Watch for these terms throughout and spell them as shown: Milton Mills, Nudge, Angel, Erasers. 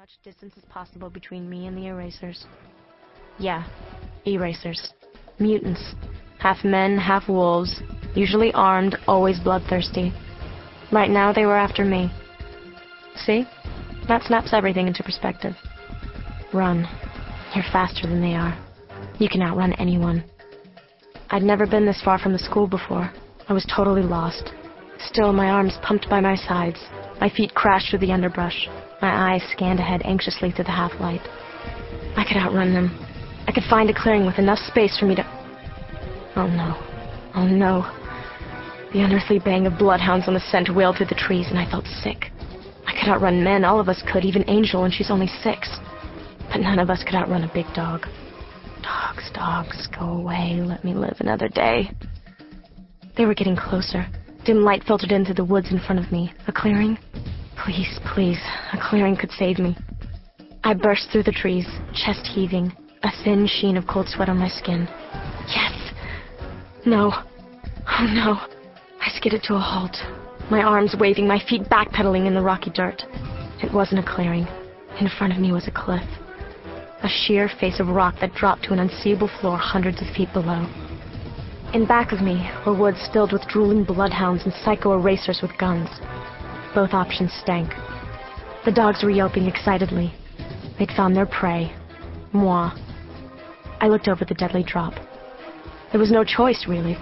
much distance as possible between me and the Erasers. Yeah, Erasers. Mutants. Half men, half wolves. Usually armed, always bloodthirsty. Right now they were after me. See? That snaps everything into perspective. Run. You're faster than they are. You can outrun anyone. I'd never been this far from the school before. I was totally lost. Still, my arms pumped by my sides. My feet crashed through the underbrush. My eyes scanned ahead anxiously through the half-light. I could outrun them. I could find a clearing with enough space for me to... Oh no. Oh no. The unearthly bang of bloodhounds on the scent wailed through the trees, and I felt sick. I could outrun men, all of us could, even Angel, and she's only 6. But none of us could outrun a big dog. Dogs, dogs, go away, let me live another day. They were getting closer. Dim light filtered in through the woods in front of me. A clearing? Please, please, a clearing could save me. I burst through the trees, chest heaving, a thin sheen of cold sweat on my skin. Yes! No. Oh no. I skidded to a halt, my arms waving, my feet backpedaling in the rocky dirt. It wasn't a clearing. In front of me was a cliff. A sheer face of rock that dropped to an unseeable floor hundreds of feet below. In back of me were woods filled with drooling bloodhounds and psycho-erasers with guns. Both options stank. The dogs were yelping excitedly. They'd found their prey. Moi. I looked over the deadly drop. There was no choice, really.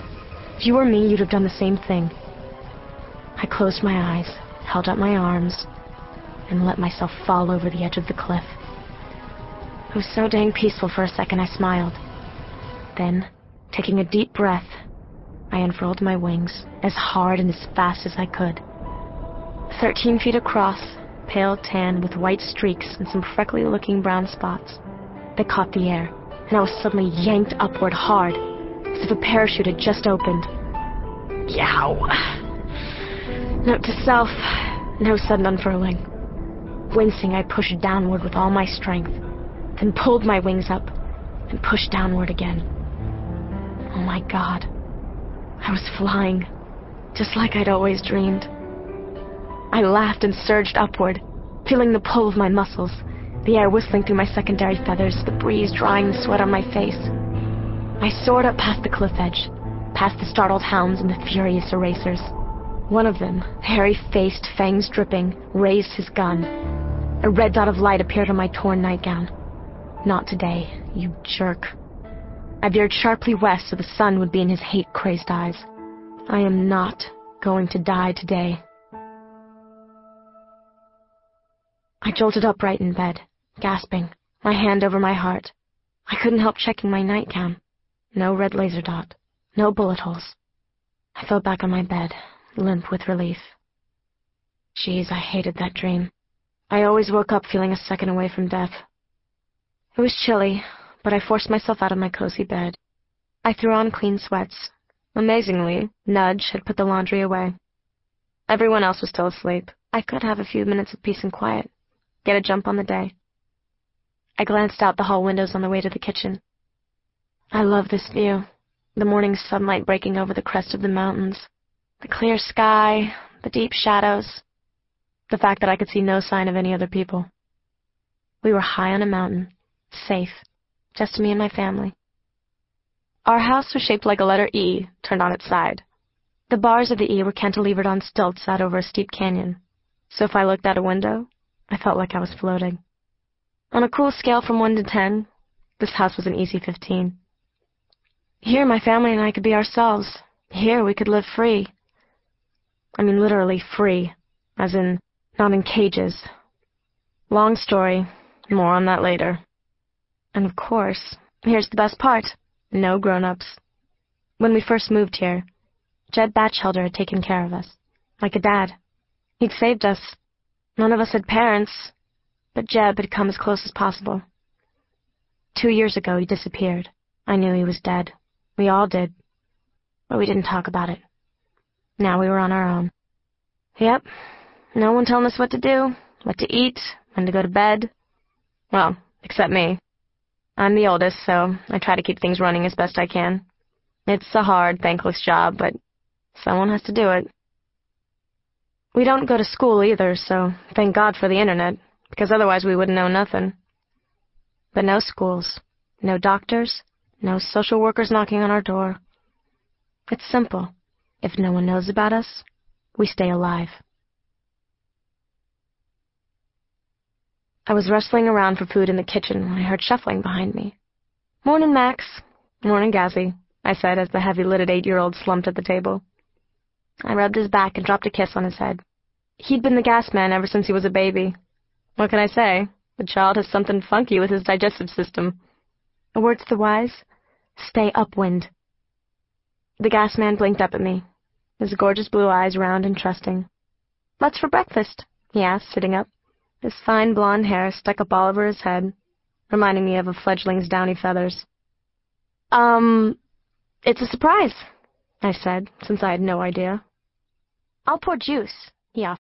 If you were me, you'd have done the same thing. I closed my eyes, held up my arms, and let myself fall over the edge of the cliff. It was so dang peaceful for a second I smiled. Then... taking a deep breath, I unfurled my wings, as hard and as fast as I could. 13 feet across, pale tan with white streaks and some freckly-looking brown spots. They caught the air, and I was suddenly yanked upward hard, as if a parachute had just opened. Yow! Note to self, no sudden unfurling. Wincing, I pushed downward with all my strength, then pulled my wings up, and pushed downward again. Oh my God, I was flying, just like I'd always dreamed. I laughed and surged upward, feeling the pull of my muscles, the air whistling through my secondary feathers, the breeze drying the sweat on my face. I soared up past the cliff edge, past the startled hounds and the furious Erasers. One of them, hairy-faced, fangs dripping, raised his gun. A red dot of light appeared on my torn nightgown. Not today, you jerk. I veered sharply west so the sun would be in his hate-crazed eyes. I am not going to die today. I jolted upright in bed, gasping, my hand over my heart. I couldn't help checking my nightgown. No red laser dot. No bullet holes. I fell back on my bed, limp with relief. Jeez, I hated that dream. I always woke up feeling a second away from death. It was chilly, but I forced myself out of my cozy bed. I threw on clean sweats. Amazingly, Nudge had put the laundry away. Everyone else was still asleep. I could have a few minutes of peace and quiet, get a jump on the day. I glanced out the hall windows on the way to the kitchen. I love this view, the morning sunlight breaking over the crest of the mountains, the clear sky, the deep shadows, the fact that I could see no sign of any other people. We were high on a mountain, safe. Just me and my family. Our house was shaped like a letter E, turned on its side. The bars of the E were cantilevered on stilts out over a steep canyon, so if I looked out a window, I felt like I was floating. On a cool scale from 1 to 10, this house was an easy 15. Here, my family and I could be ourselves. Here, we could live free. I mean, literally free, as in not in cages. Long story, more on that later. And of course, here's the best part, no grown-ups. When we first moved here, Jed Batchelder had taken care of us, like a dad. He'd saved us. None of us had parents, but Jeb had come as close as possible. 2 years ago, he disappeared. I knew he was dead. We all did. But we didn't talk about it. Now we were on our own. Yep, no one telling us what to do, what to eat, when to go to bed. Well, except me. I'm the oldest, so I try to keep things running as best I can. It's a hard, thankless job, but someone has to do it. We don't go to school either, so thank God for the internet. because otherwise we wouldn't know nothing. But no schools, no doctors, no social workers knocking on our door. It's simple. If no one knows about us, we stay alive. I was rustling around for food in the kitchen when I heard shuffling behind me. "Morning, Max." "Morning, Gazzy," I said as the heavy-lidded 8-year-old slumped at the table. I rubbed his back and dropped a kiss on his head. He'd been the gas man ever since he was a baby. What can I say? The child has something funky with his digestive system. A word to the wise, stay upwind. The gas man blinked up at me, his gorgeous blue eyes round and trusting. "What's for breakfast?" he asked, sitting up. His fine blonde hair stuck up all over his head, reminding me of a fledgling's downy feathers. It's a surprise," I said, since I had no idea. "I'll pour juice," he offered.